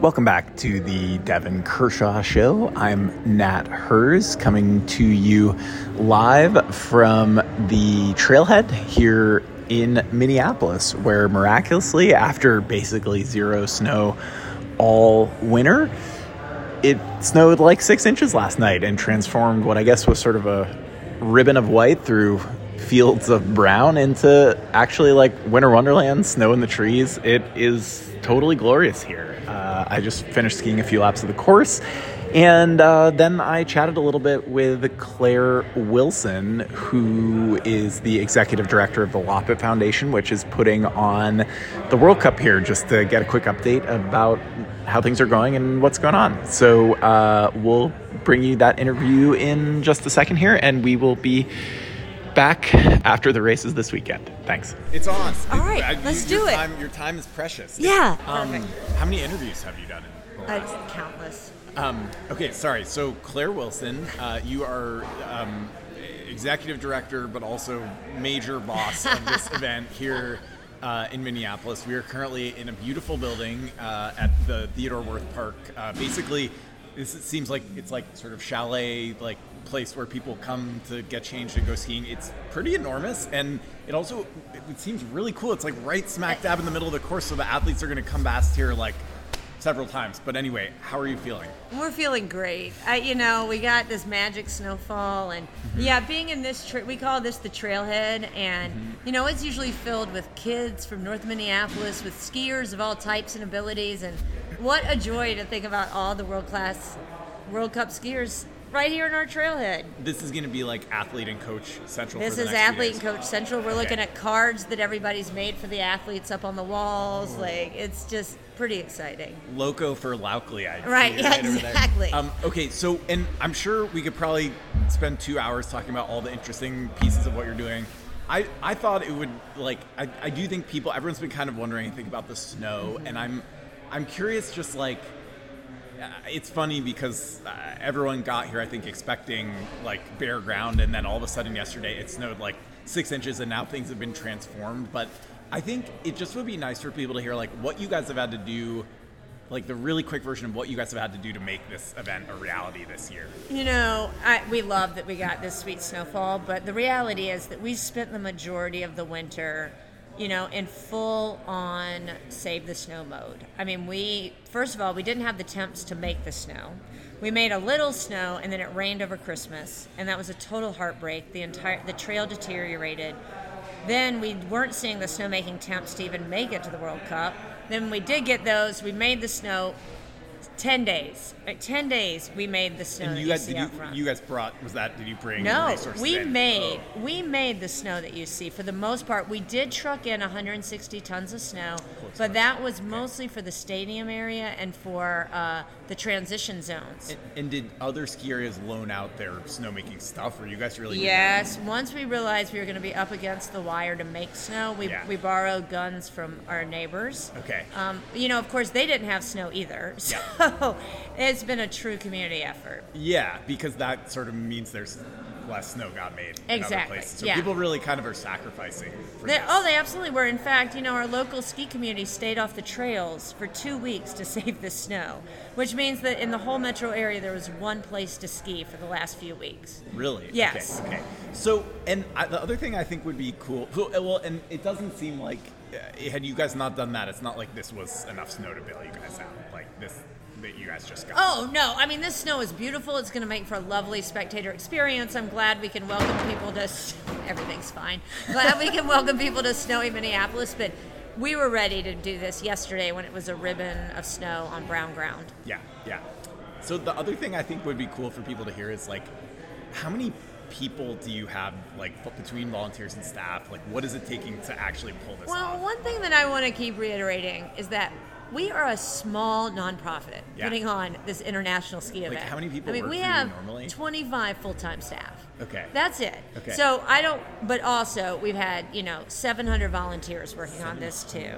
Welcome back to the Devin Kershaw Show. I'm Nat Herz, coming to you live from the trailhead here in Minneapolis, where miraculously, after basically zero snow all winter, it snowed like 6 inches last night and transformed what I guess was sort of a ribbon of white through fields of brown into actually like winter wonderland, snow in the trees. It is totally glorious here. I just finished skiing a few laps of the course, and then I chatted a little bit with Claire Wilson, who is the executive director of the Loppet Foundation, which is putting on the World Cup here, just to get a quick update about how things are going and what's going on. So we'll bring you that interview in just a second here, and we will be back after the races this weekend. Thanks. It's on. All right, let's do it. Your time is precious. Yeah. Perfect. How many interviews have you done in the last? Countless. Okay, sorry. So Claire Wilson, you are executive director, but also major boss of this event here in Minneapolis. We are currently in a beautiful building at the Theodore Wirth Park. Basically, this seems like it's like sort of chalet, like place where people come to get changed and go skiing. It's pretty enormous, and it seems really cool. It's like right smack dab in the middle of the course, so the athletes are going to come past here like several times. But anyway, how are you feeling? We're feeling great. We got this magic snowfall, and being in this, we call this the trailhead, and it's usually filled with kids from North Minneapolis, with skiers of all types and abilities, and what a joy to think about all the world-class World Cup skiers right here in our trailhead. This is going to be like athlete and coach central. This is athlete and coach central. We're looking at cards that everybody's made for the athletes up on the walls. Like, it's just pretty exciting. Loco for Laukley, I think. Right, yeah, exactly. Okay, so, and I'm sure we could probably spend 2 hours talking about all the interesting pieces of what you're doing. I thought it would, like, I do think everyone's been kind of wondering anything about the snow, and I'm curious, just like, it's funny because everyone got here, I think, expecting like bare ground, and then all of a sudden yesterday it snowed like 6 inches, and now things have been transformed. But I think it just would be nice for people to hear like what you guys have had to do, like the really quick version of what you guys have had to do to make this event a reality this year. We love that we got this sweet snowfall, but the reality is that we spent the majority of the winter in full on save the snow mode. I mean, we didn't have the temps to make the snow. We made a little snow, and then it rained over Christmas, and that was a total heartbreak. The trail deteriorated. Then we weren't seeing the snowmaking temps to even make it to the World Cup. Then we did get those. We made the snow. 10 days. 10 days we made the snow. And we made the snow that you see. For the most part, we did truck in 160 tons of snow, but that was mostly for the stadium area and for the transition zones. And did other ski areas loan out their snowmaking stuff, or you guys really? Yes. Once we realized we were going to be up against the wire to make snow, we borrowed guns from our neighbors. Okay. Of course, they didn't have snow either. So. Yeah. It's been a true community effort. Yeah, because that sort of means there's less snow got made in other places. So people really kind of are sacrificing for this. Oh, they absolutely were. In fact, our local ski community stayed off the trails for 2 weeks to save the snow, which means that in the whole metro area, there was one place to ski for the last few weeks. Really? Yes. Okay. So, and the other thing I think would be cool, well, and it doesn't seem like, had you guys not done that, it's not like this was enough snow to bail you guys out. Like this that you guys just got. Oh, no. I mean, this snow is beautiful. It's going to make for a lovely spectator experience. I'm glad we can welcome people to... Everything's fine. Glad we can welcome people to snowy Minneapolis, but we were ready to do this yesterday when it was a ribbon of snow on brown ground. Yeah, yeah. So the other thing I think would be cool for people to hear is, like, how many people do you have, like, between volunteers and staff? Like, what is it taking to actually pull this off? Well, one thing that I want to keep reiterating is that we are a small nonprofit putting on this international ski event. Like, how many people work for you normally? We have 25 full-time staff. Okay. That's it. Okay. So but also we've had, 700 volunteers working on this too.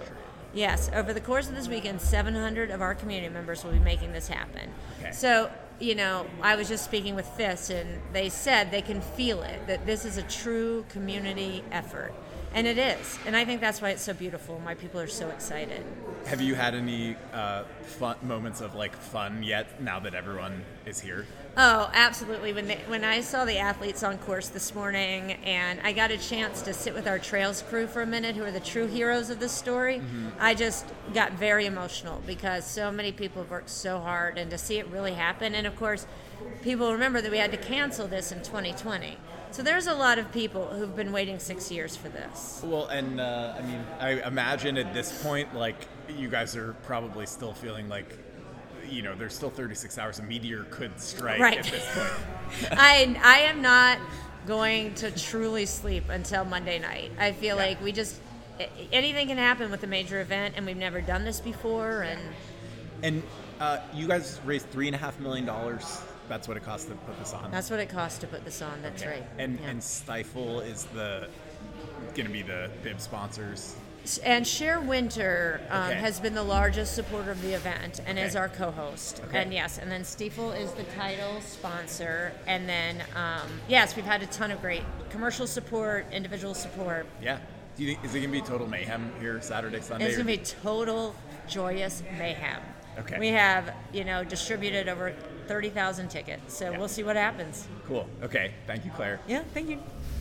Yes. Over the course of this weekend, 700 of our community members will be making this happen. Okay. So, I was just speaking with FIS, and they said they can feel it, that this is a true community effort. And it is. And I think that's why it's so beautiful and why people are so excited. Have you had any fun moments of like fun yet now that everyone is here? Oh, absolutely. When I saw the athletes on course this morning and I got a chance to sit with our trails crew for a minute, who are the true heroes of this story, I just got very emotional because so many people have worked so hard and to see it really happen. And of course, people remember that we had to cancel this in 2020. So there's a lot of people who've been waiting 6 years for this. Well, and I mean, I imagine at this point, like, you guys are probably still feeling like, you know, there's still 36 hours. A meteor could strike right at this point. I am not going to truly sleep until Monday night. I feel like we just, anything can happen with a major event, and we've never done this before. And you guys raised $3.5 million. That's what it costs to put this on. That's okay. Right. And Stifel is going to be the bib sponsors. And Share Winter has been the largest supporter of the event and is our co-host. Okay. And yes, and then Stifel is the title sponsor. And then, yes, we've had a ton of great commercial support, individual support. Yeah. Do you think, is it going to be total mayhem here Saturday, Sunday? It's going to be total joyous mayhem. Okay. We have, distributed over 30,000 tickets. So we'll see what happens. Cool. Okay. Thank you, Claire. Yeah, thank you.